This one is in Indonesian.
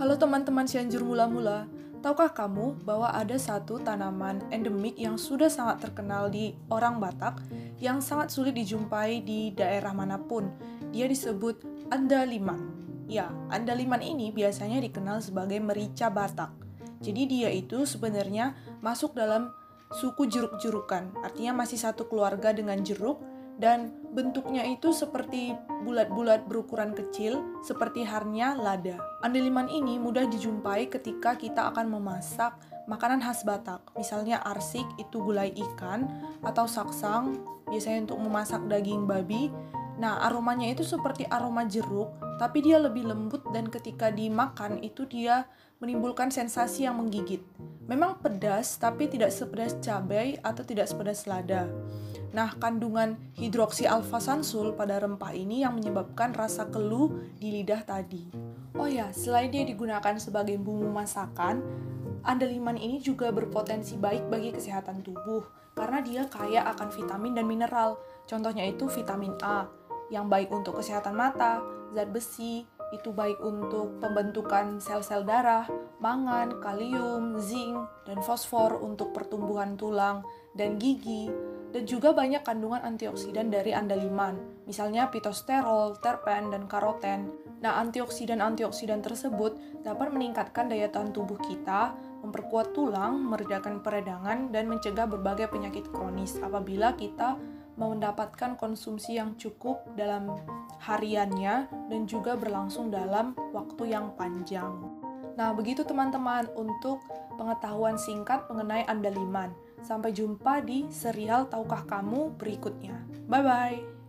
Halo teman-teman Cianjur mula-mula, tahukah kamu bahwa ada satu tanaman endemik yang sudah sangat terkenal di orang Batak yang sangat sulit dijumpai di daerah manapun? Dia disebut Andaliman. Ya, Andaliman ini biasanya dikenal sebagai merica Batak. Jadi dia itu sebenarnya masuk dalam suku jeruk-jerukan, artinya masih satu keluarga dengan jeruk, dan bentuknya itu seperti bulat-bulat berukuran kecil, seperti harnya lada. Andaliman ini mudah dijumpai ketika kita akan memasak makanan khas Batak. Misalnya arsik itu gulai ikan, atau saksang biasanya untuk memasak daging babi. Nah, aromanya itu seperti aroma jeruk, tapi dia lebih lembut dan ketika dimakan itu dia menimbulkan sensasi yang menggigit. Memang pedas, tapi tidak sepedas cabai atau tidak sepedas lada. Nah, kandungan hidroksi alfasansul pada rempah ini yang menyebabkan rasa keluh di lidah tadi. Oh ya, selain dia digunakan sebagai bumbu masakan, Andaliman ini juga berpotensi baik bagi kesehatan tubuh karena dia kaya akan vitamin dan mineral. Contohnya itu vitamin A yang baik untuk kesehatan mata, zat besi, itu baik untuk pembentukan sel-sel darah, mangan, kalium, zinc, dan fosfor untuk pertumbuhan tulang dan gigi, dan juga banyak kandungan antioksidan dari Andaliman, misalnya fitosterol, terpen, dan karoten. Nah, antioksidan tersebut dapat meningkatkan daya tahan tubuh kita, memperkuat tulang, meredakan peradangan, dan mencegah berbagai penyakit kronis apabila kita mendapatkan konsumsi yang cukup dalam hariannya dan juga berlangsung dalam waktu yang panjang. Nah, begitu teman-teman untuk pengetahuan singkat mengenai Andaliman. Sampai jumpa di serial Tahukah Kamu berikutnya. Bye-bye!